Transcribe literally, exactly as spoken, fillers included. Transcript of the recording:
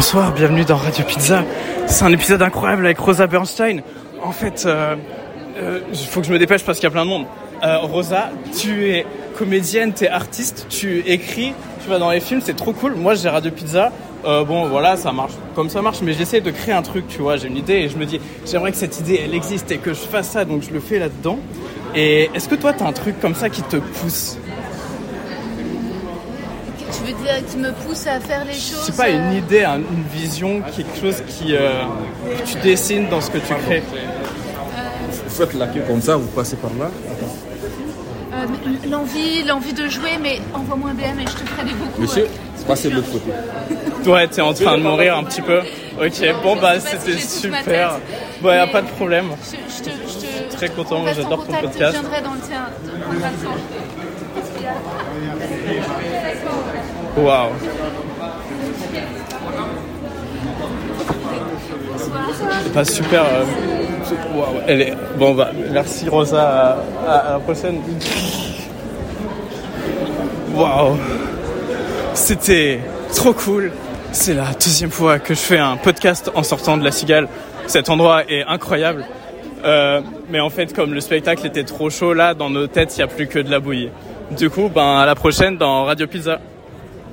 Bonsoir, bienvenue dans Radio Pizza. C'est un épisode incroyable avec Rosa Bursztein. En fait, il euh, euh, faut que je me dépêche parce qu'il y a plein de monde. Euh, Rosa, tu es comédienne, tu es artiste, tu écris, tu vas dans les films, c'est trop cool. Moi, j'ai Radio Pizza. Euh, bon, voilà, ça marche comme ça marche, mais j'essaie de créer un truc, tu vois. J'ai une idée et je me dis, j'aimerais que cette idée, elle existe et que je fasse ça, donc je le fais là-dedans. Et est-ce que toi, t'as un truc comme ça qui te pousse ? Tu veux dire qui me pousse à faire les choses? C'est pas une idée, hein, une vision, quelque chose qui, euh, que tu dessines dans ce que tu crées. Euh... Vous faites la queue comme ça, vous passez par là. Euh, l'envie, l'envie de jouer, mais envoie-moi un B M et je te ferai beaucoup. Monsieur, euh, passez de l'autre côté. Toi, t'es en train de mourir un petit peu. Ok, non, bon bah c'était si super. Bon, y'a pas de problème. Je, je te, je te... Je suis très content, j'adore ton podcast. Je viendrai dans le théâtre. Waouh. Pas super. Euh... Wow. Elle est... Bon bah merci Rosa. À, à, à la prochaine. Waouh. C'était trop cool. C'est la deuxième fois que je fais un podcast en sortant de la Cigale. Cet endroit est incroyable. Euh, mais en fait, comme le spectacle était trop chaud là, dans nos têtes, il y a plus que de la bouillie. Du coup, ben à la prochaine dans Radio Pizza.